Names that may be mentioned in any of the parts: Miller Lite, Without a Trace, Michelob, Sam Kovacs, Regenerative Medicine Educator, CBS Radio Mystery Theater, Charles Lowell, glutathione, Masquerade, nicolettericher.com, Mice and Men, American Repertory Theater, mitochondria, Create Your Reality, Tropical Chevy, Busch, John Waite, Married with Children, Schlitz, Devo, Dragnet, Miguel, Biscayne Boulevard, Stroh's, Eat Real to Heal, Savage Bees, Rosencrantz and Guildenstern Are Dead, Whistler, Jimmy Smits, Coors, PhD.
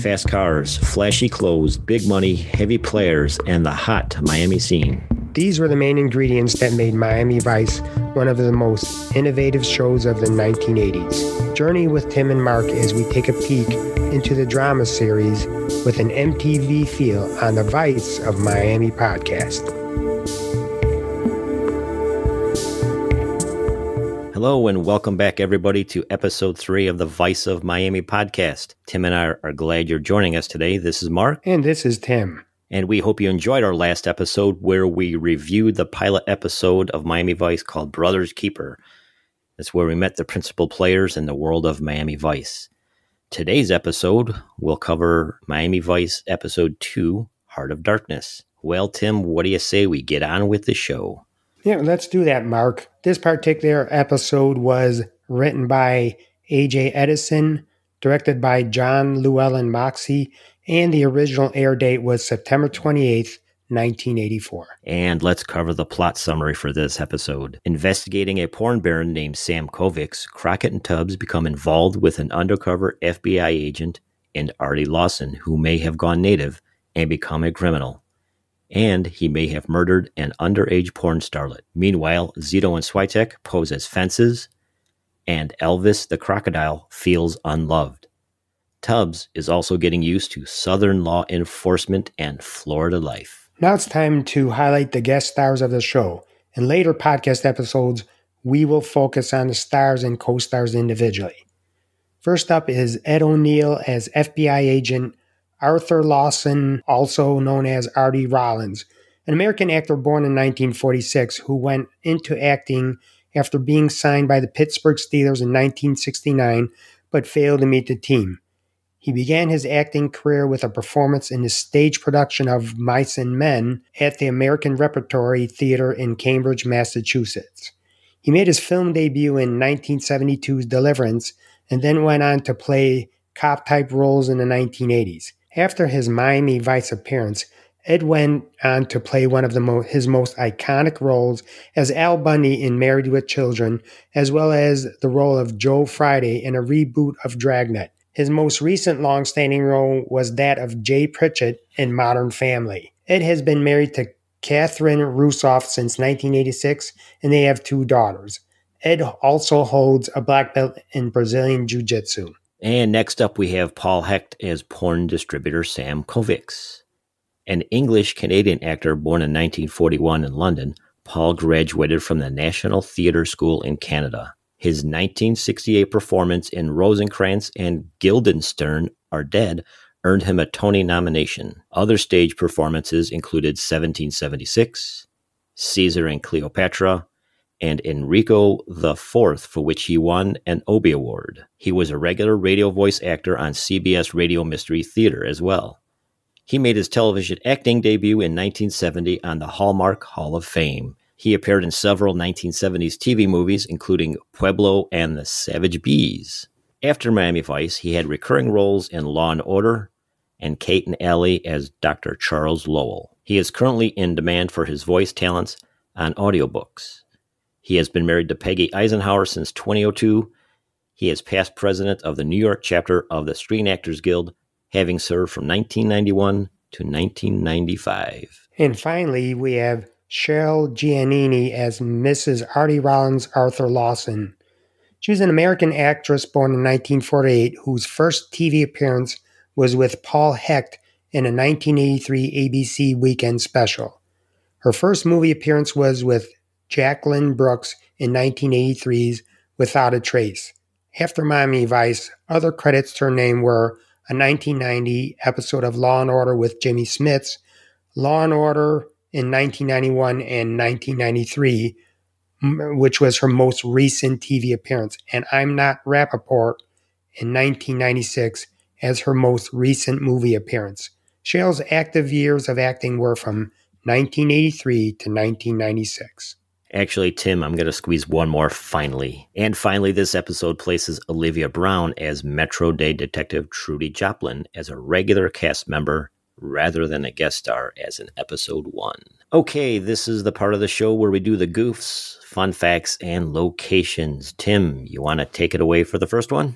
fast cars, flashy clothes, big money, heavy players, and the hot Miami scene. These were the main ingredients that made Miami Vice one of the most innovative shows of the 1980s. Journey with Tim and Mark as we take a peek into the drama series with an MTV feel on the Vice of Miami podcast. Hello and welcome back, everybody, to episode 3 of the Vice of Miami podcast. Tim and I are glad you're joining us today. This is Mark. And this is Tim. And we hope you enjoyed our last episode where we reviewed the pilot episode of Miami Vice called Brother's Keeper. That's where we met the principal players in the world of Miami Vice. Today's episode will cover Miami Vice episode 2, Heart of Darkness. Well, Tim, what do you say we get on with the show? Yeah, let's do that, Mark. This particular episode was written by A.J. Edison, directed by John Llewellyn Moxey, and the original air date was September 28th, 1984. And let's cover the plot summary for this episode. Investigating a porn baron named Sam Kovacs, Crockett and Tubbs become involved with an undercover FBI agent and Artie Lawson, who may have gone native and become a criminal. And he may have murdered an underage porn starlet. Meanwhile, Zito and Swiatek pose as fences, and Elvis the crocodile feels unloved. Tubbs is also getting used to Southern law enforcement and Florida life. Now it's time to highlight the guest stars of the show. In later podcast episodes, we will focus on the stars and co-stars individually. First up is Ed O'Neill as FBI agent Arthur Lawson, also known as Artie Rollins, an American actor born in 1946 who went into acting after being signed by the Pittsburgh Steelers in 1969 but failed to meet the team. He began his acting career with a performance in the stage production of Mice and Men at the American Repertory Theater in Cambridge, Massachusetts. He made his film debut in 1972's Deliverance and then went on to play cop-type roles in the 1980s. After his Miami Vice appearance, Ed went on to play one of his most iconic roles as Al Bundy in Married with Children, as well as the role of Joe Friday in a reboot of Dragnet. His most recent long-standing role was that of Jay Pritchett in Modern Family. Ed has been married to Catherine Russoff since 1986, and they have 2 daughters. Ed also holds a black belt in Brazilian Jiu-Jitsu. And next up, we have Paul Hecht as porn distributor Sam Kovacs. An English-Canadian actor born in 1941 in London, Paul graduated from the National Theatre School in Canada. His 1968 performance in Rosencrantz and Guildenstern Are Dead earned him a Tony nomination. Other stage performances included 1776, Caesar and Cleopatra, and Enrico the Fourth, for which he won an Obie Award. He was a regular radio voice actor on CBS Radio Mystery Theater as well. He made his television acting debut in 1970 on the Hallmark Hall of Fame. He appeared in several 1970s TV movies, including Pueblo and the Savage Bees. After Miami Vice, he had recurring roles in Law and Order and Kate and Ellie as Dr. Charles Lowell. He is currently in demand for his voice talents on audiobooks. He has been married to Peggy Eisenhower since 2002. He is past president of the New York chapter of the Screen Actors Guild, having served from 1991 to 1995. And finally, we have Cheryl Giannini as Mrs. Artie Rollins Arthur Lawson. She was an American actress born in 1948 whose first TV appearance was with Paul Hecht in a 1983 ABC Weekend special. Her first movie appearance was with Jacqueline Brooks in 1983's Without a Trace. After Miami Vice, other credits to her name were a 1990 episode of Law & Order with Jimmy Smits, Law & Order in 1991 and 1993, which was her most recent TV appearance, and I'm Not Rappaport in 1996 as her most recent movie appearance. Cheryl's active years of acting were from 1983 to 1996. Actually, Tim, I'm going to squeeze one more finally. And finally, this episode places Olivia Brown as Metro-Dade Detective Trudy Joplin as a regular cast member rather than a guest star as in episode 1. Okay, this is the part of the show where we do the goofs, fun facts, and locations. Tim, you want to take it away for the first one?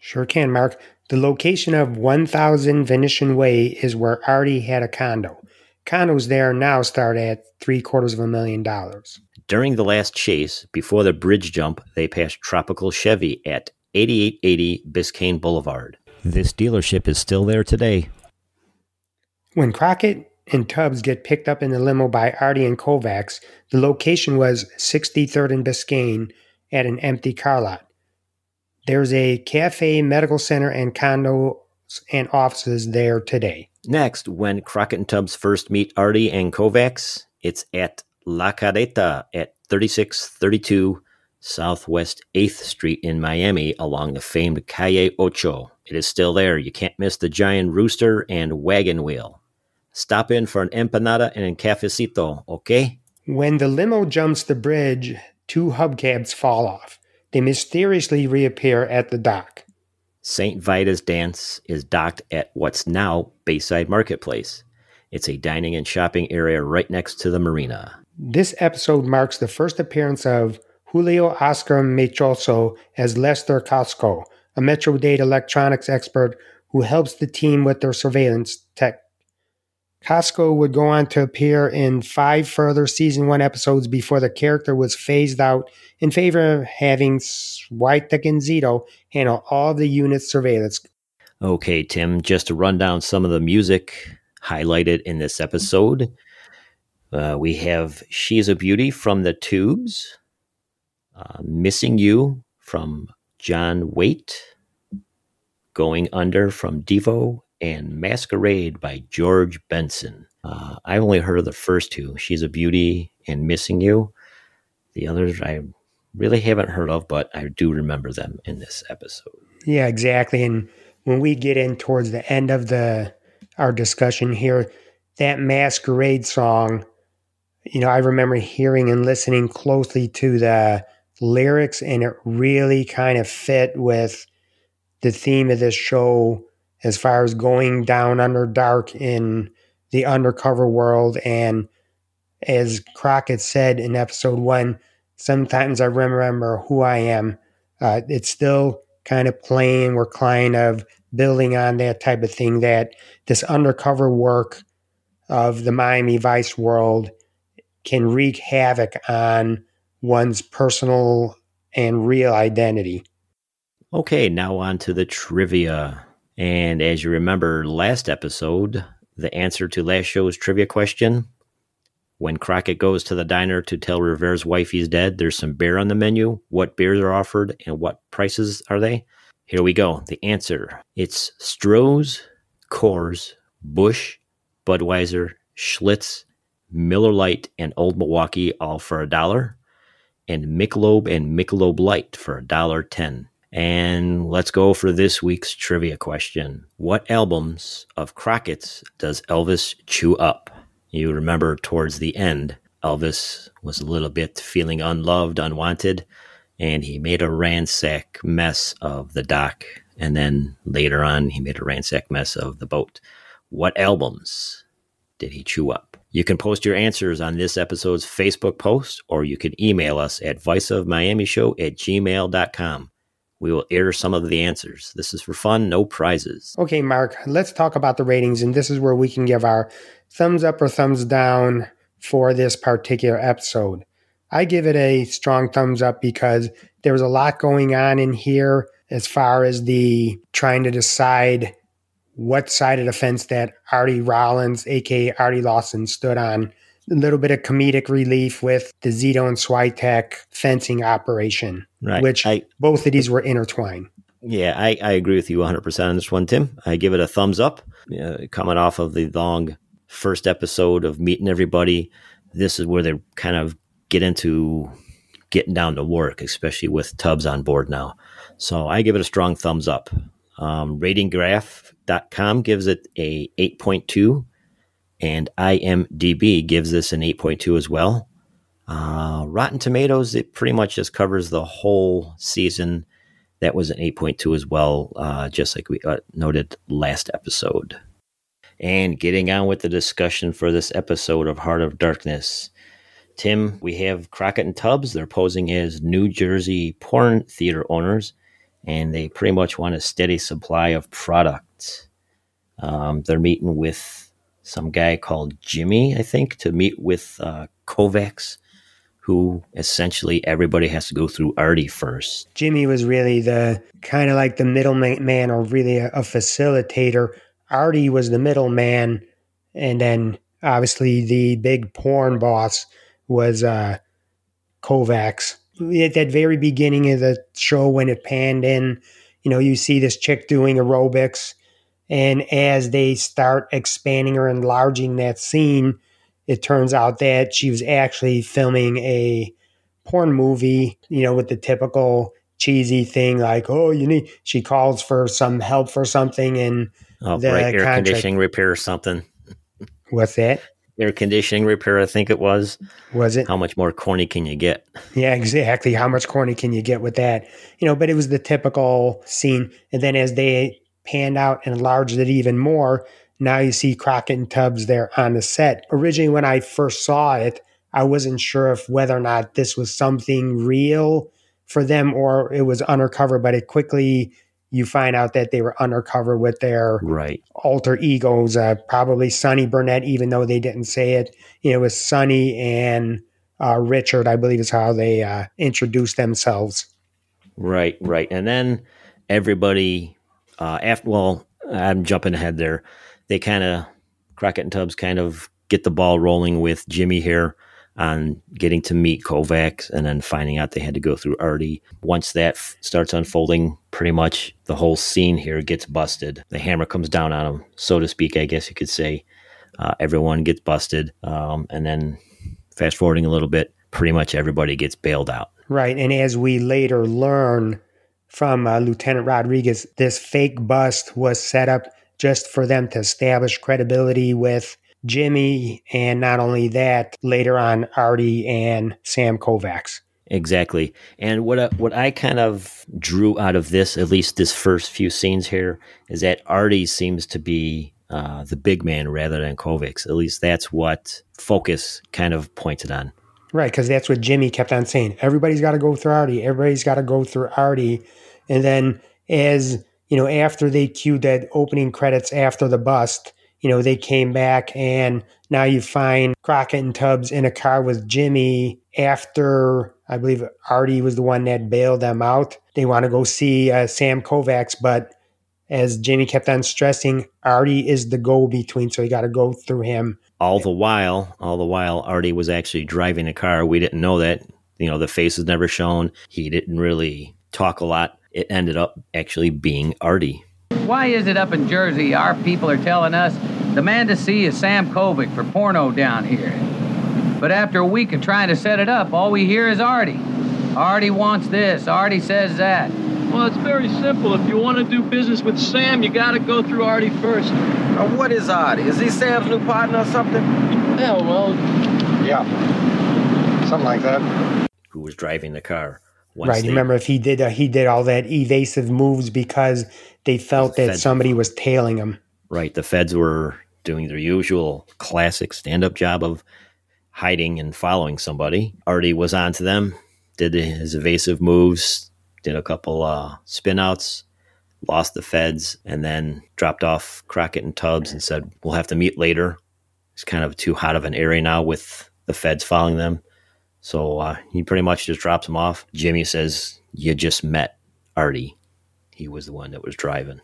Sure can, Mark. The location of 1000 Venetian Way is where Artie had a condo. Condos there now start at $750,000. During the last chase, before the bridge jump, they passed Tropical Chevy at 8880 Biscayne Boulevard. This dealership is still there today. When Crockett and Tubbs get picked up in the limo by Artie and Kovacs, the location was 63rd and Biscayne at an empty car lot. There's a cafe, medical center, and condos and offices there today. Next, when Crockett and Tubbs first meet Artie and Kovacs, it's at La Careta at 3632 Southwest 8th Street in Miami along the famed Calle Ocho. It is still there. You can't miss the Giant Rooster and Wagon Wheel. Stop in for an empanada and a cafecito, okay? When the limo jumps the bridge, 2 hubcaps fall off. They mysteriously reappear at the dock. St. Vita's Dance is docked at what's now Bayside Marketplace. It's a dining and shopping area right next to the marina. This episode marks the first appearance of Julio Oscar Mechoso as Lester Costco, a Metro-Dade electronics expert who helps the team with their surveillance tech. Costco would go on to appear in 5 further Season 1 episodes before the character was phased out in favor of having Dwight the Gonzito handle all of the unit's surveillance. Okay, Tim, just to run down some of the music highlighted in this episode, we have She's a Beauty from the Tubes, Missing You from John Waite, Going Under from Devo, and Masquerade by George Benson. I've only heard of the first 2, She's a Beauty and Missing You. The others I really haven't heard of, but I do remember them in this episode. Yeah, exactly. And when we get in towards the end of our discussion here, that Masquerade song, you know, I remember hearing and listening closely to the lyrics, and it really kind of fit with the theme of this show as far as going down under dark in the undercover world. And as Crockett said in episode 1, sometimes I remember who I am. It's still kind of playing. We're kind of building on that type of thing, that this undercover work of the Miami Vice world can wreak havoc on one's personal and real identity. Okay, now on to the trivia. And as you remember last episode, the answer to last show's trivia question, when Crockett goes to the diner to tell Rivera's wife he's dead, there's some beer on the menu. What beers are offered and what prices are they? Here we go. The answer. It's Stroh's, Coors, Busch, Budweiser, Schlitz, Miller Lite, and Old Milwaukee, all for $1, and Michelob and Michelob Light for $1.10. And let's go for this week's trivia question. What albums of Crockett's does Elvis chew up? You remember towards the end, Elvis was a little bit feeling unloved, unwanted, and he made a ransack mess of the dock. And then later on, he made a ransack mess of the boat. What albums did he chew up? You can post your answers on this episode's Facebook post, or you can email us at viceofmiamishow@gmail.com. We will air some of the answers. This is for fun, no prizes. Okay, Mark, let's talk about the ratings, and this is where we can give our thumbs up or thumbs down for this particular episode. I give it a strong thumbs up because there was a lot going on in here as far as the trying to decide what side of the fence that Artie Rollins, a.k.a. Artie Lawson, stood on. A little bit of comedic relief with the Zito and Swiatek fencing operation, right, which both of these were intertwined. Yeah, I agree with you 100% on this one, Tim. I give it a thumbs up. Coming off of the long first episode of meeting everybody, this is where they kind of get into getting down to work, especially with Tubbs on board now. So I give it a strong thumbs up. Ratinggraph.com gives it a 8.2. And IMDb gives this an 8.2 as well. Rotten Tomatoes, it pretty much just covers the whole season. That was an 8.2 as well, just like we noted last episode. And getting on with the discussion for this episode of Heart of Darkness. Tim, we have Crockett and Tubbs. They're posing as New Jersey porn theater owners and they pretty much want a steady supply of product. They're meeting with some guy called Jimmy, I think, to meet with Kovacs, who essentially everybody has to go through Artie first. Jimmy was really the kind of like the middleman, or really a facilitator. Artie was the middleman, and then obviously the big porn boss was Kovacs. At that very beginning of the show, when it panned in, you know, you see this chick doing aerobics, and as they start expanding or enlarging that scene, it turns out that she was actually filming a porn movie, you know, with the typical cheesy thing like, oh, you need, she calls for some help for something, and air conditioning repair or something. What's that? Air conditioning repair, I think it was. Was it? How much more corny can you get? Yeah, exactly. How much corny can you get with that? You know, but it was the typical scene. And then as they panned out and enlarged it even more, now you see Crockett and Tubbs there on the set. Originally, when I first saw it, I wasn't sure if whether or not this was something real for them or it was undercover, but it quickly... you find out that they were undercover with their alter egos, probably Sonny Burnett, even though they didn't say it. You know, it was Sonny and Richard, I believe is how they introduced themselves. Right, right. And then everybody, I'm jumping ahead there. They kind of, Crockett and Tubbs kind of get the ball rolling with Jimmy here on getting to meet Kovacs and then finding out they had to go through Artie. Once that starts unfolding, pretty much the whole scene here gets busted. The hammer comes down on them, so to speak, I guess you could say. Everyone gets busted. And then fast forwarding a little bit, pretty much everybody gets bailed out. Right. And as we later learn from Lieutenant Rodriguez, this fake bust was set up just for them to establish credibility with Jimmy, and not only that, later on, Artie and Sam Kovacs. Exactly. And what I kind of drew out of this, at least this first few scenes here, is that Artie seems to be the big man rather than Kovacs. At least that's what Focus kind of pointed on. Right, because that's what Jimmy kept on saying. Everybody's got to go through Artie. Everybody's got to go through Artie. And then as, you know, after they cued that opening credits after the bust, you know, they came back, and now you find Crockett and Tubbs in a car with Jimmy after, I believe, Artie was the one that bailed them out. They want to go see Sam Kovacs, but as Jimmy kept on stressing, Artie is the go-between, so you got to go through him. All the while, Artie was actually driving the car. We didn't know that. You know, the face was never shown. He didn't really talk a lot. It ended up actually being Artie. Why is it up in Jersey our people are telling us the man to see is Sam Kovac for porno down here? But after a week of trying to set it up, all we hear is Artie. Artie wants this. Artie says that. Well, it's very simple. If you want to do business with Sam, you got to go through Artie first. Now, what is Artie? Is he Sam's new partner or something? Yeah, well, yeah. Something like that. Who was driving the car? Right. Remember, if he did all that evasive moves because they felt that somebody was tailing him. Right. The feds were doing their usual classic stand-up job of hiding and following somebody. Artie was on to them, did his evasive moves, did a couple spin-outs, lost the feds, and then dropped off Crockett and Tubbs and said, we'll have to meet later. It's kind of too hot of an area now with the feds following them. So he pretty much just drops him off. Jimmy says, you just met Artie. He was the one that was driving.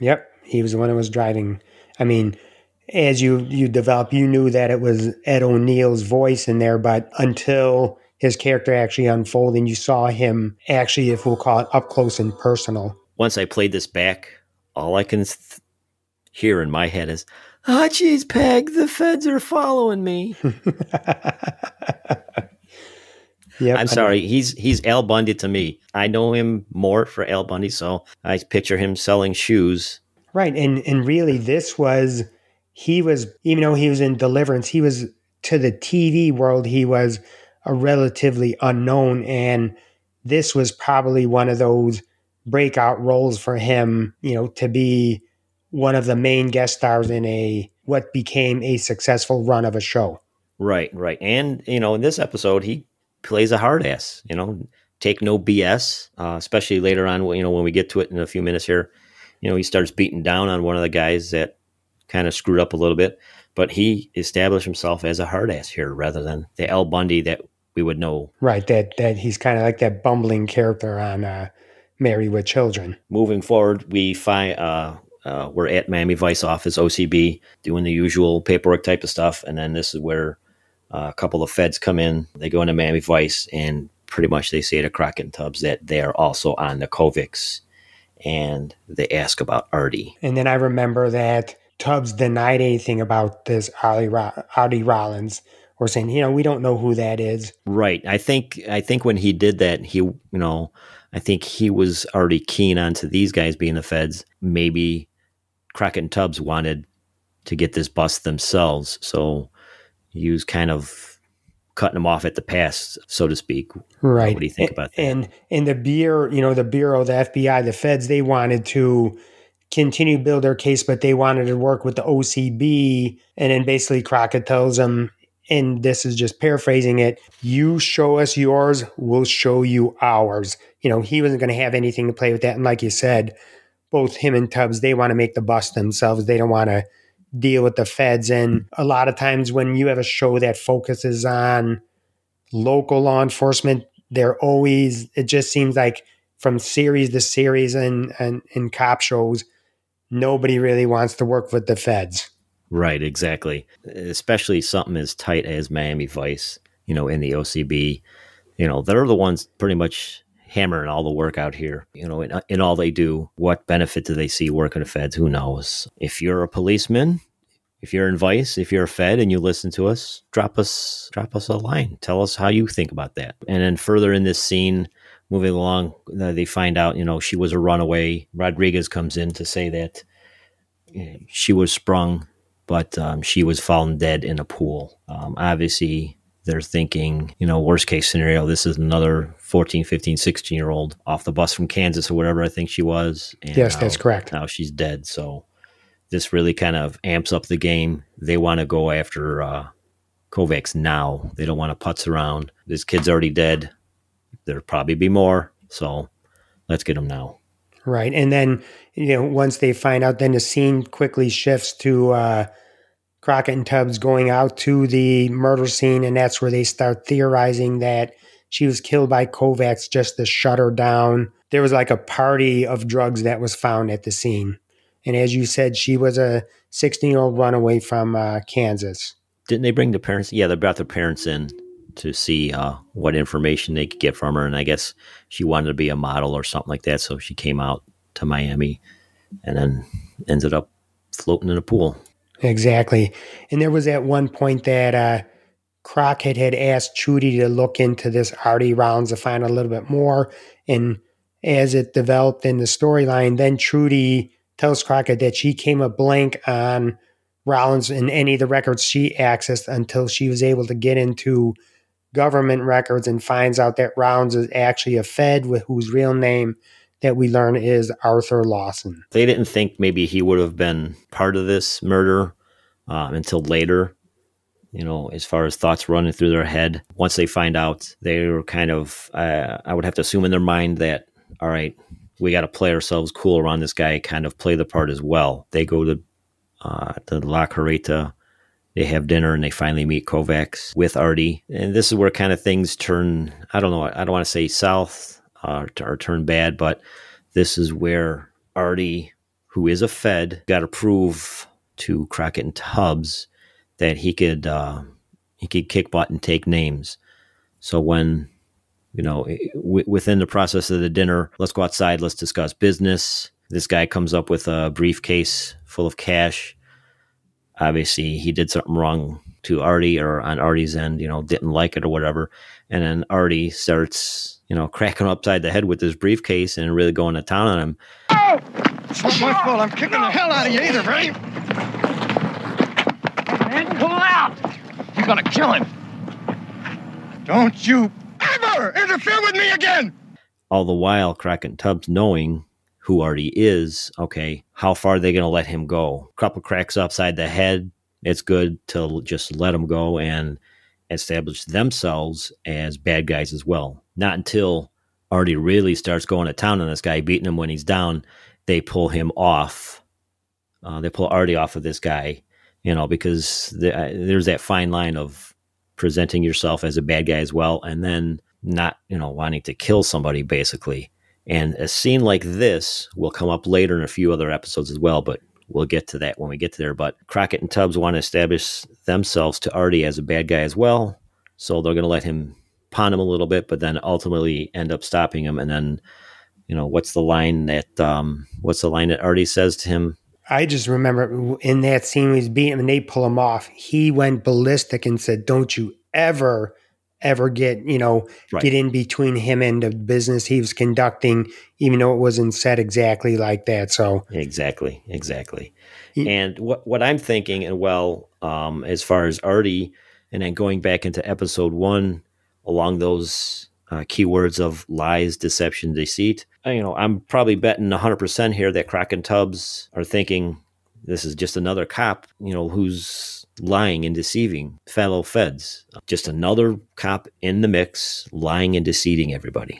Yep, he was the one that was driving. I mean, as you develop, you knew that it was Ed O'Neill's voice in there, but until his character actually unfolded and you saw him actually, if we'll call it, up close and personal. Once I played this back, all I can hear in my head is, oh, geez, Peg, the feds are following me. Yep, I'm sorry. He's Al Bundy to me. I know him more for Al Bundy, so I picture him selling shoes. Right, and really this was, he was, even though he was in Deliverance, he was, to the TV world, he was a relatively unknown, and this was probably one of those breakout roles for him, you know, to be one of the main guest stars in what became a successful run of a show. Right, right. And, you know, in this episode, he plays a hard ass, you know, take no BS, especially later on, you know, when we get to it in a few minutes here, you know, he starts beating down on one of the guys that kind of screwed up a little bit, but he established himself as a hard ass here rather than the Al Bundy that we would know. Right. That he's kind of like that bumbling character on Married with Children. Moving forward, we find, we're at Miami Vice office, OCB, doing the usual paperwork type of stuff. And then this is where a couple of feds come in. They go into Miami Vice and pretty much they say to Crockett and Tubbs that they are also on the Kovacs. And they ask about Artie. And then I remember that Tubbs denied anything about this Artie Rollins, or saying, you know, we don't know who that is. Right. I think when he did that, he, you know, I think he was already keen on to these guys being the feds. Maybe Crockett and Tubbs wanted to get this bust themselves. So he was kind of cutting them off at the pass, so to speak. Right. What do you think about that? And the Bureau, the FBI, the feds, they wanted to continue to build their case, but they wanted to work with the OCB. And then basically Crockett tells them, and this is just paraphrasing it, you show us yours, we'll show you ours. You know, he wasn't going to have anything to play with that. And like you said, both him and Tubbs, they want to make the bust themselves. They don't want to deal with the feds. And a lot of times when you have a show that focuses on local law enforcement, they're always, it just seems like from series to series and cop shows, nobody really wants to work with the feds. Right, exactly. Especially something as tight as Miami Vice, you know, in the OCB, you know, they're the ones pretty much hammering all the work out here, you know, in all they do. What benefit do they see working the feds? Who knows? If you're a policeman, if you're in Vice, if you're a fed and you listen to us, drop us a line. Tell us how you think about that. And then further in this scene, moving along, they find out, you know, she was a runaway. Rodriguez comes in to say that she was sprung, but she was found dead in a pool. Obviously, they're thinking, you know, worst case scenario, this is another 14, 15, 16-year-old off the bus from Kansas or whatever I think she was. And yes, that's correct. Now she's dead. So this really kind of amps up the game. They want to go after Kovacs now. They don't want to putz around. This kid's already dead. There'll probably be more. So let's get him now. Right. And then, you know, once they find out, then the scene quickly shifts to Crockett and Tubbs going out to the murder scene, and that's where they start theorizing that she was killed by Kovacs just to shut her down. There was like a party of drugs that was found at the scene. And as you said, she was a 16-year-old runaway from Kansas. Didn't they bring the parents? Yeah, they brought the parents in to see what information they could get from her. And I guess she wanted to be a model or something like that. So she came out to Miami and then ended up floating in a pool. Exactly. And there was at one point that Crockett had asked Chudy to look into this Artie Rollins to find out a little bit more. And as it developed in the storyline, then Chudy tells Crockett that she came a blank on Rollins and any of the records she accessed until she was able to get into government records and finds out that Rollins is actually a fed with whose real name that we learn is Arthur Lawson. They didn't think maybe he would have been part of this murder until later, you know, as far as thoughts running through their head. Once they find out, they were kind of, I would have to assume in their mind that, all right, we got to play ourselves cool around this guy, kind of play the part as well. They go to the La Careta. They have dinner and they finally meet Kovacs with Artie. And this is where kind of things turn, I don't know, I don't want to say south or turn bad, but this is where Artie, who is a fed, got to prove to Crockett and Tubbs that he could kick butt and take names. So when, you know, within the process of the dinner, let's go outside, let's discuss business. This guy comes up with a briefcase full of cash. Obviously, he did something wrong to Artie or on Artie's end, you know, didn't like it or whatever. And then Artie starts, you know, cracking him upside the head with his briefcase and really going to town on him. Oh! It's not my fault. I'm kicking the hell out of you either, right? Man, pull out! You're going to kill him. Don't you ever interfere with me again! All the while, Crockett and Tubbs knowing who Artie is, okay, how far are they going to let him go? Couple cracks upside the head. It's good to just let him go and establish themselves as bad guys as well. Not until Artie really starts going to town on this guy, beating him when he's down. They pull him off. They pull Artie off of this guy, you know, because there's that fine line of presenting yourself as a bad guy as well, and then not, you know, wanting to kill somebody, basically. And a scene like this will come up later in a few other episodes as well, but we'll get to that when we get to there. But Crockett and Tubbs want to establish themselves to Artie as a bad guy as well, so they're going to let him pawn him a little bit, but then ultimately end up stopping him. And then, you know, what's the line that Artie says to him? I just remember in that scene when he's beating him and they pull him off, he went ballistic and said, "Don't you ever get, you know, right, get in between him and the business he was conducting," even though it wasn't said exactly like that. So exactly. And what I'm thinking, and as far as Artie, and then going back into episode one, along those keywords of lies, deception, deceit, you know, I'm probably betting 100% here that Crockett and Tubbs are thinking this is just another cop, you know, who's lying and deceiving fellow feds. Just another cop in the mix, lying and deceiving everybody.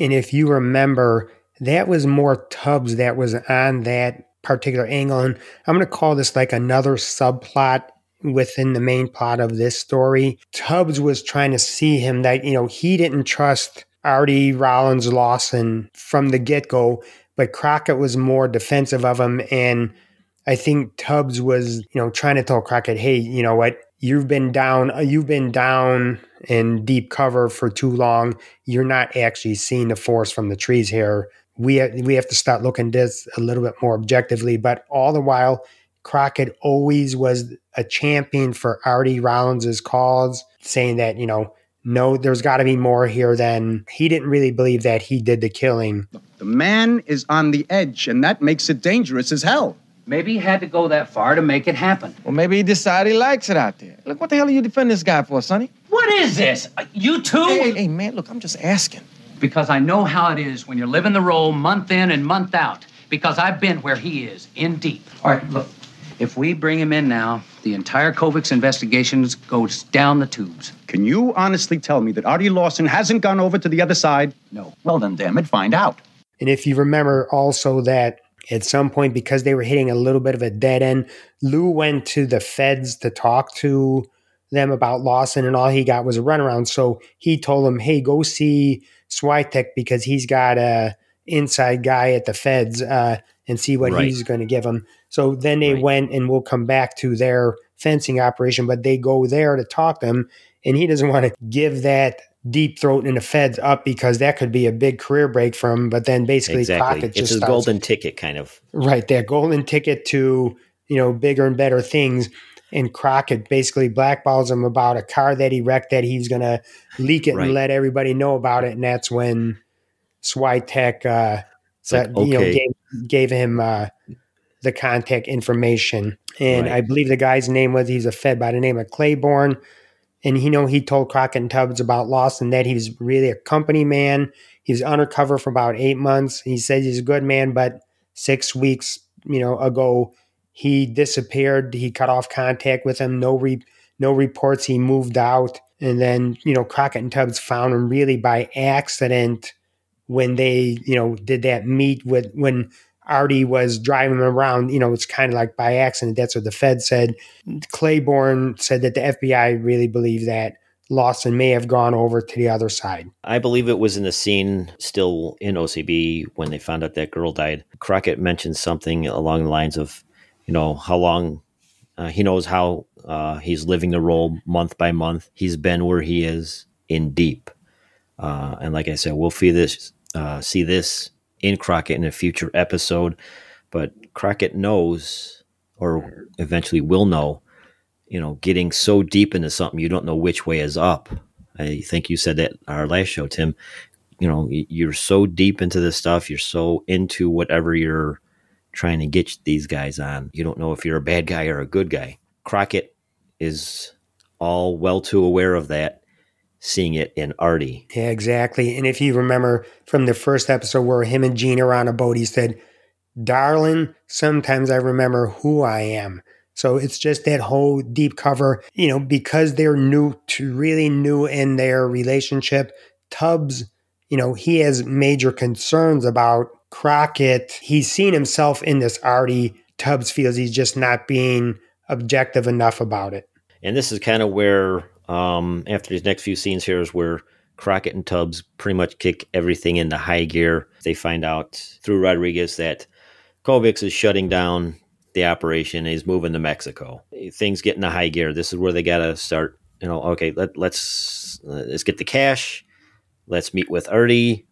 And if you remember, that was more Tubbs that was on that particular angle. And I'm going to call this like another subplot within the main plot of this story. Tubbs was trying to see him that, you know, he didn't trust Artie Rollins Lawson from the get-go, but Crockett was more defensive of him. And I think Tubbs was, you know, trying to tell Crockett, hey, you know what, you've been down in deep cover for too long. You're not actually seeing the forest from the trees here. We have to start looking at this a little bit more objectively. But all the while, Crockett always was a champion for Artie Rollins's cause, saying that, you know, no, there's got to be more here than he didn't really believe that he did the killing. The man is on the edge, and that makes it dangerous as hell. Maybe he had to go that far to make it happen. Well, maybe he decided he likes it out there. Look, what the hell are you defending this guy for, Sonny? What is this? You two? Hey, man, look, I'm just asking. Because I know how it is when you're living the role month in and month out. Because I've been where he is, in deep. All right, look. If we bring him in now, the entire Kovacs investigations goes down the tubes. Can you honestly tell me that Artie Lawson hasn't gone over to the other side? No. Well, then, damn it, find out. And if you remember also that at some point, because they were hitting a little bit of a dead end, Lou went to the feds to talk to them about Lawson, and all he got was a runaround. So he told them, hey, go see Switek because he's got a inside guy at the feds and see what he's going to give him. So then they went, and we'll come back to their fencing operation, but they go there to talk to him, and he doesn't want to give that deep throat in the feds up because that could be a big career break for him. But then basically Crockett just starts, golden ticket kind of. Right, that golden ticket to, you know, bigger and better things. And Crockett basically blackballs him about a car that he wrecked that he's going to leak it and let everybody know about it. And that's when Switek gave him the contact information. And I believe the guy's name was, he's a Fed by the name of Claiborne. And he told Crockett and Tubbs about Lawson that he was really a company man. He was undercover for about 8 months. He says he's a good man, but 6 weeks, you know, ago, he disappeared. He cut off contact with him. No reports. He moved out. And then, you know, Crockett and Tubbs found him really by accident when they, you know, did that meet with, when Artie was driving him around, you know, it's kind of like by accident. That's what the Fed said. Claiborne said that the FBI really believed that Lawson may have gone over to the other side. I believe it was in the scene still in OCB when they found out that girl died. Crockett mentioned something along the lines of, you know, how long he knows how he's living the role month by month. He's been where he is in deep. And like I said, we'll see this in Crockett in a future episode, but Crockett knows, or eventually will know, you know, getting so deep into something, you don't know which way is up. I think you said that our last show, Tim, you know, you're so deep into this stuff. You're so into whatever you're trying to get these guys on. You don't know if you're a bad guy or a good guy. Crockett is all well too aware of that, seeing it in Artie. Yeah, exactly. And if you remember from the first episode where him and Gene are on a boat, he said, "Darling, sometimes I remember who I am." So it's just that whole deep cover, you know, because they're new in their relationship. Tubbs, you know, he has major concerns about Crockett. He's seen himself in this Artie. Tubbs feels he's just not being objective enough about it. And this is kind of where, after these next few scenes here, is where Crockett and Tubbs pretty much kick everything into high gear. They find out through Rodriguez that Kovacs is shutting down the operation and he's moving to Mexico. Things get into high gear. This is where they got to start, you know, okay, let's get the cash. Let's meet with Artie.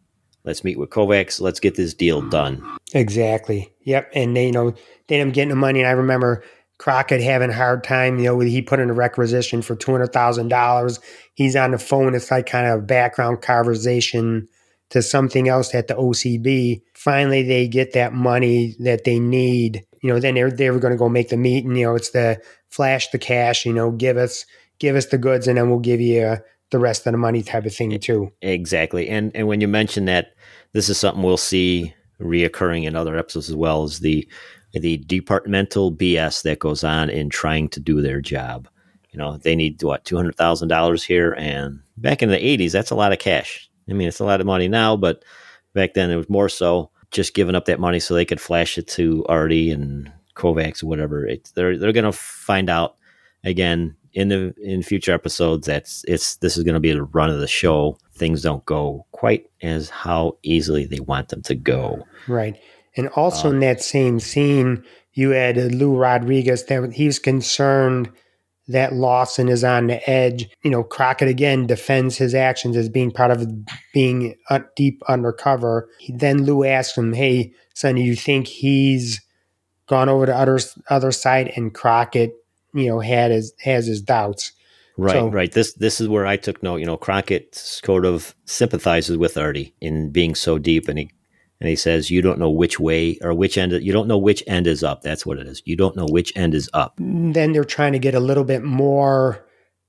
Let's meet with Kovacs. Let's get this deal done. Exactly. Yep. And they, you know, they end up getting the money. And I remember Crockett having a hard time, you know, he put in a requisition for $200,000. He's on the phone. It's like kind of a background conversation to something else at the OCB. Finally, they get that money that they need. You know, then they were going to go make the meeting. You know, it's the flash the cash, you know, give us the goods and then we'll give you the rest of the money type of thing too. Exactly. And when you mention that, this is something we'll see reoccurring in other episodes as well, as the departmental BS that goes on in trying to do their job. You know, they need what, $200,000 here. And back in the 80s, that's a lot of cash. I mean, it's a lot of money now, but back then it was more so just giving up that money so they could flash it to Artie and Kovacs or whatever. They're going to find out again in future episodes this is going to be the run of the show. Things don't go quite as how easily they want them to go. Right. And also in that same scene, you had Lou Rodriguez, that he's concerned that Lawson is on the edge. You know, Crockett again defends his actions as being part of being deep undercover. Then Lou asks him, hey, son, do you think he's gone over to other side? And Crockett, you know, has his doubts. Right, so, right. This is where I took note. You know, Crockett sort of sympathizes with Artie in being so deep, and he says, you don't know which way or which end, you don't know which end is up. That's what it is. You don't know which end is up. Then they're trying to get a little bit more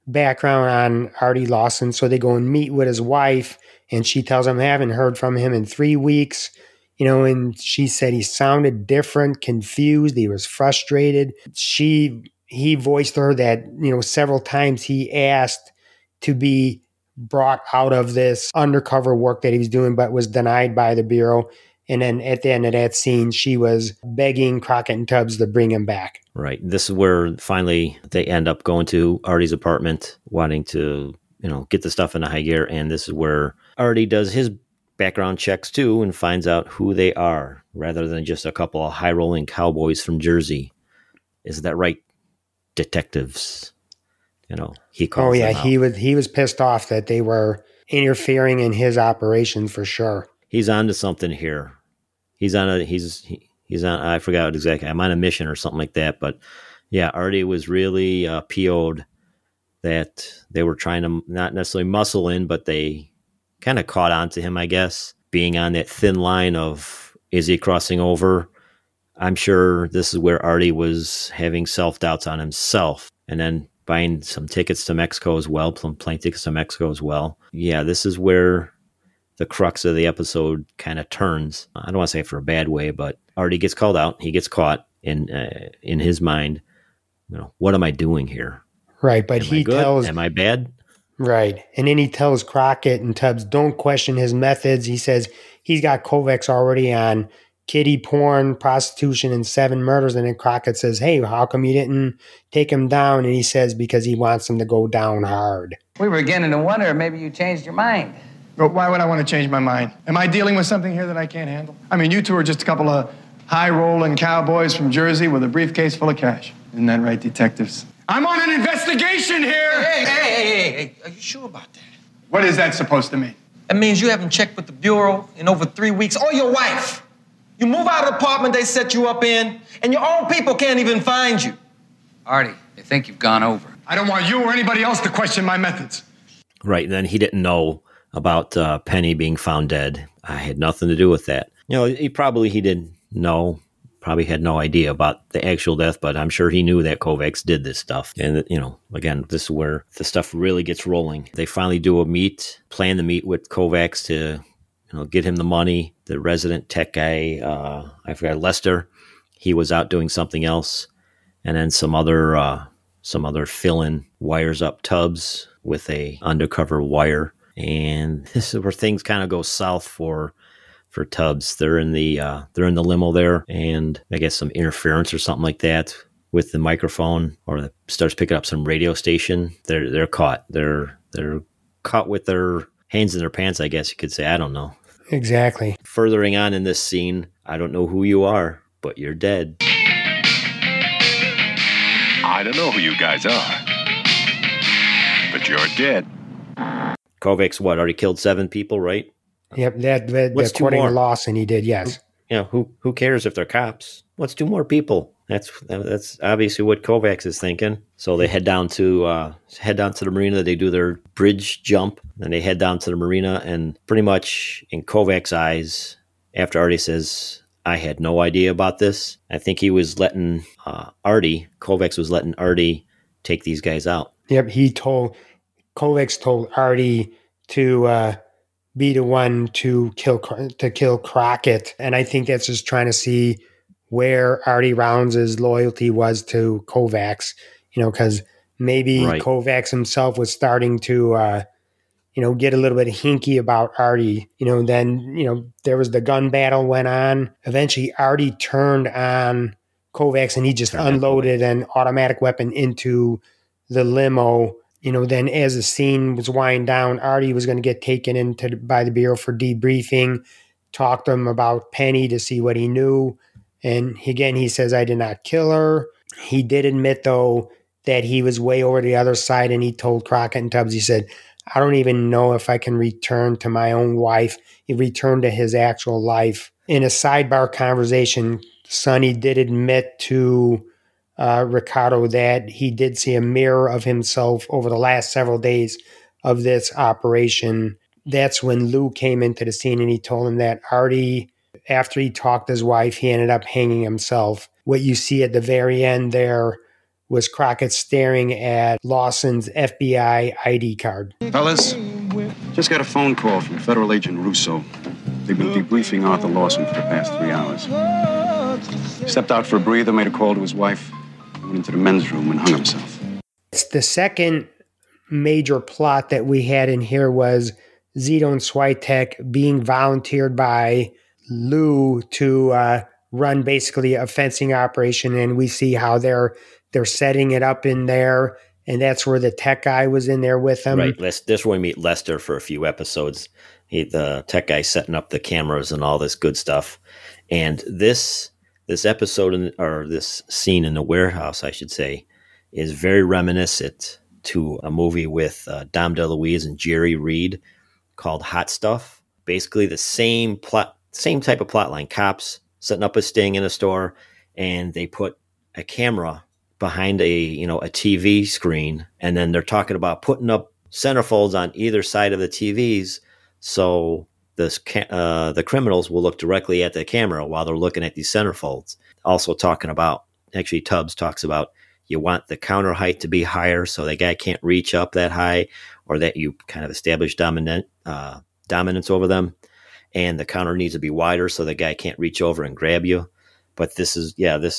background on Artie Lawson. So they go and meet with his wife and she tells him, I haven't heard from him in 3 weeks. You know, and she said he sounded different, confused. He was frustrated. He voiced her that, you know, several times he asked to be brought out of this undercover work that he was doing, but was denied by the Bureau. And then at the end of that scene, she was begging Crockett and Tubbs to bring him back. Right. This is where finally they end up going to Artie's apartment, wanting to, you know, get the stuff into high gear. And this is where Artie does his background checks too and finds out who they are rather than just a couple of high rolling cowboys from Jersey. Is that right? Detectives. You know, he calls them out. He was pissed off that they were interfering in his operation for sure. He's on to something here. He's on. I forgot exactly. I'm on a mission or something like that. But yeah, Artie was really PO'd that they were trying to not necessarily muscle in, but they kind of caught on to him, I guess, being on that thin line of, is he crossing over? I'm sure this is where Artie was having self-doubts on himself. And then buying some tickets to Mexico as well, plane tickets to Mexico as well. Yeah, this is where the crux of the episode kind of turns. I don't want to say it for a bad way, but Artie gets called out. He gets caught in his mind. You know, what am I doing here? Right, but he tells... Am I bad? Right, and then he tells Crockett and Tubbs, don't question his methods. He says he's got Kovacs already on kiddie porn, prostitution, and 7 murders. And then Crockett says, hey, how come you didn't take him down? And he says, because he wants him to go down hard. We were beginning to wonder, maybe you changed your mind. But why would I want to change my mind? Am I dealing with something here that I can't handle? I mean, you two are just a couple of high-rolling cowboys from Jersey with a briefcase full of cash. Isn't that right, detectives? I'm on an investigation here! Hey, are you sure about that? What is that supposed to mean? That means you haven't checked with the Bureau in over 3 weeks, or your wife. You move out of the apartment they set you up in, and your own people can't even find you. Artie, they think you've gone over. I don't want you or anybody else to question my methods. Right, and then he didn't know about Penny being found dead. I had nothing to do with that. You know, he didn't know, probably had no idea about the actual death, but I'm sure he knew that Kovacs did this stuff. And, you know, again, this is where the stuff really gets rolling. They finally do a meet, plan to meet with Kovacs to... You know, get him the money. The resident tech guy, I forgot, Lester, he was out doing something else. And then some other fill-in wires up Tubbs with a undercover wire. And this is where things kind of go south for Tubbs. They're in the limo there, and I guess some interference or something like that with the microphone, or starts picking up some radio station. They're caught. They're caught with their hands in their pants, I guess you could say. I don't know. Exactly. Furthering on in this scene, I don't know who you are, but you're dead. I don't know who you guys are, but you're dead. Kovacs, what, already killed 7 people, right? Yep, that according to Lawson, he did, yes. Yeah, you know, who cares if they're cops? Let's do more people. That's obviously what Kovacs is thinking. So they head down to the marina. They do their bridge jump, and they head down to the marina. And pretty much in Kovacs' eyes, after Artie says, "I had no idea about this," I think he was letting Kovacs was letting Artie take these guys out. Yep, Kovacs told Artie to be the one to kill Crockett, and I think that's just trying to see where Artie Rollins' loyalty was to Kovacs, you know, because maybe right. Kovacs himself was starting to, get a little bit hinky about Artie. You know, then, you know, there was the gun battle went on. Eventually, Artie turned on Kovacs, and he just unloaded an automatic weapon into the limo. You know, then as the scene was winding down, Artie was going to get taken by the Bureau for debriefing, talked to him about Penny to see what he knew. And again, he says, I did not kill her. He did admit, though, that he was way over the other side, and he told Crockett and Tubbs, he said, I don't even know if I can return to my own wife. He returned to his actual life. In a sidebar conversation, Sonny did admit to Ricardo that he did see a mirror of himself over the last several days of this operation. That's when Lou came into the scene, and he told him that Artie, after he talked to his wife, he ended up hanging himself. What you see at the very end there was Crockett staring at Lawson's FBI ID card. Fellas, just got a phone call from Federal Agent Russo. They've been debriefing Arthur Lawson for the past 3 hours. He stepped out for a breather, made a call to his wife, went into the men's room and hung himself. It's the second major plot that we had in here was Zito and Swiatek being volunteered by Lou to run basically a fencing operation, and we see how they're setting it up in there, and that's where the tech guy was in there with them. Right, that's where we meet Lester for a few episodes. The tech guy setting up the cameras and all this good stuff, and this episode or this scene in the warehouse, I should say, is very reminiscent to a movie with Dom DeLuise and Jerry Reed called Hot Stuff. Basically, the same plot. Same type of plotline, cops setting up a sting in a store, and they put a camera behind a TV screen, and then they're talking about putting up centerfolds on either side of the TVs so the criminals will look directly at the camera while they're looking at these centerfolds. Also Tubbs talks about you want the counter height to be higher so the guy can't reach up that high, or that you kind of establish dominance over them. And the counter needs to be wider so the guy can't reach over and grab you. But this is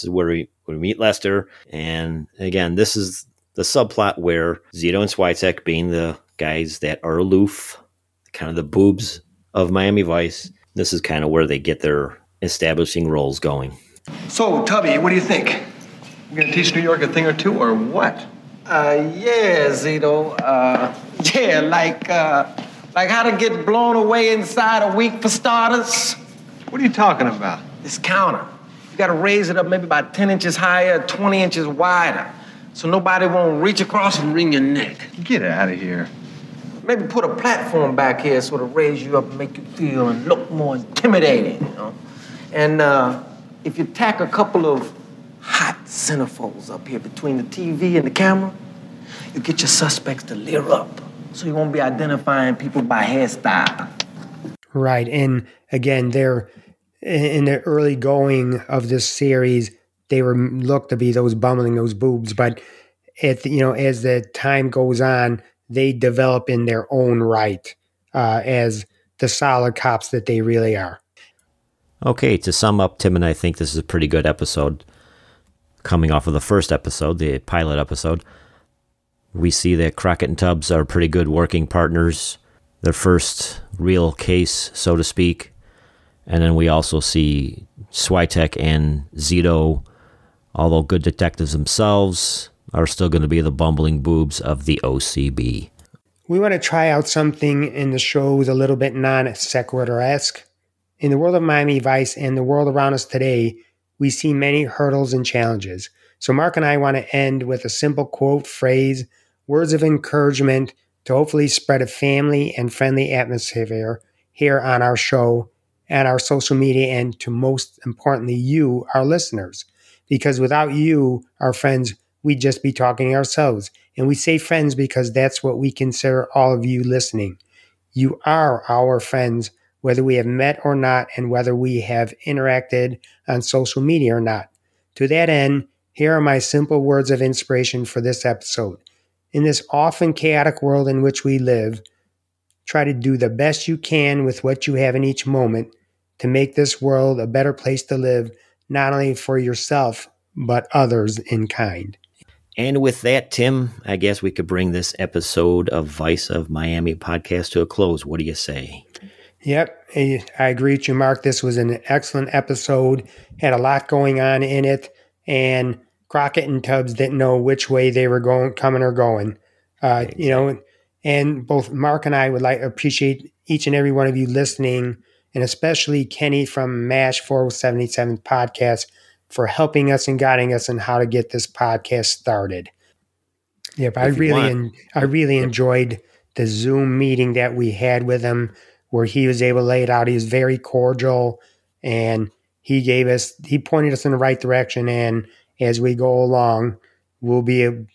where we meet Lester. And again, this is the subplot where Zito and Swiatek, being the guys that are aloof, kind of the boobs of Miami Vice, this is kind of where they get their establishing roles going. So, Tubby, what do you think? You're going to teach New York a thing or two, or what? Yeah, Zito. Like how to get blown away inside a week for starters. What are you talking about? This counter. You gotta raise it up maybe about 10 inches higher, 20 inches wider, so nobody won't reach across and wring your neck. Get out of here. Maybe put a platform back here, sort of raise you up and make you feel and look more intimidating, you know? And if you tack a couple of hot centerfolds up here between the TV and the camera, you get your suspects to leer up. So you won't be identifying people by hairstyle. Right. And again, they're in the early going of this series, they were looked to be those boobs. But as the time goes on, they develop in their own right as the solid cops that they really are. Okay. To sum up, Tim and I think this is a pretty good episode. Coming off of the first episode, the pilot episode, we see that Crockett and Tubbs are pretty good working partners. their first real case, so to speak. And then we also see Swiatek and Zito, although good detectives themselves, are still going to be the bumbling boobs of the OCB. We want to try out something in the shows a little bit non-sequitur-esque. In the world of Miami Vice and the world around us today, we see many hurdles and challenges. So Mark and I want to end with a simple quote, phrase, words of encouragement to hopefully spread a family and friendly atmosphere here on our show and our social media, and to most importantly, you, our listeners. Because without you, our friends, we'd just be talking ourselves. And we say friends because that's what we consider all of you listening. You are our friends, whether we have met or not, and whether we have interacted on social media or not. To that end, here are my simple words of inspiration for this episode. In this often chaotic world in which we live, try to do the best you can with what you have in each moment to make this world a better place to live, not only for yourself, but others in kind. And with that, Tim, I guess we could bring this episode of Vice of Miami podcast to a close. What do you say? Yep, I agree with you, Mark. This was an excellent episode, had a lot going on in it, and Crockett and Tubbs didn't know which way they were going, coming or going. Exactly. You know, and both Mark and I would like appreciate each and every one of you listening, and especially Kenny from MASH 477 Podcast for helping us and guiding us on how to get this podcast started. Yep, I really enjoyed the Zoom meeting that we had with him, where he was able to lay it out. He was very cordial, and he pointed us in the right direction. And as we go along, we'll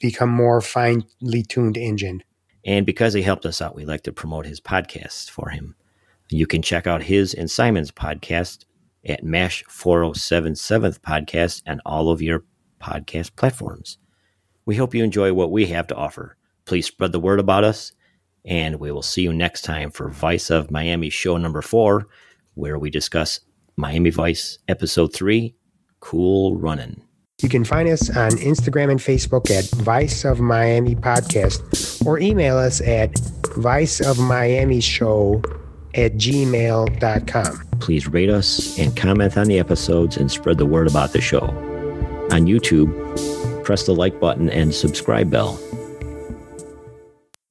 become more finely tuned engine. And because he helped us out, we like to promote his podcast for him. You can check out his and Simon's podcast at MASH 4077th Podcast and all of your podcast platforms. We hope you enjoy what we have to offer. Please spread the word about us, and we will see you next time for Vice of Miami show number 4, where we discuss Miami Vice episode 3, Cool Runnin'. You can find us on Instagram and Facebook at Vice of Miami Podcast, or email us at viceofmiamishow@gmail.com. Please rate us and comment on the episodes and spread the word about the show. On YouTube, press the like button and subscribe bell.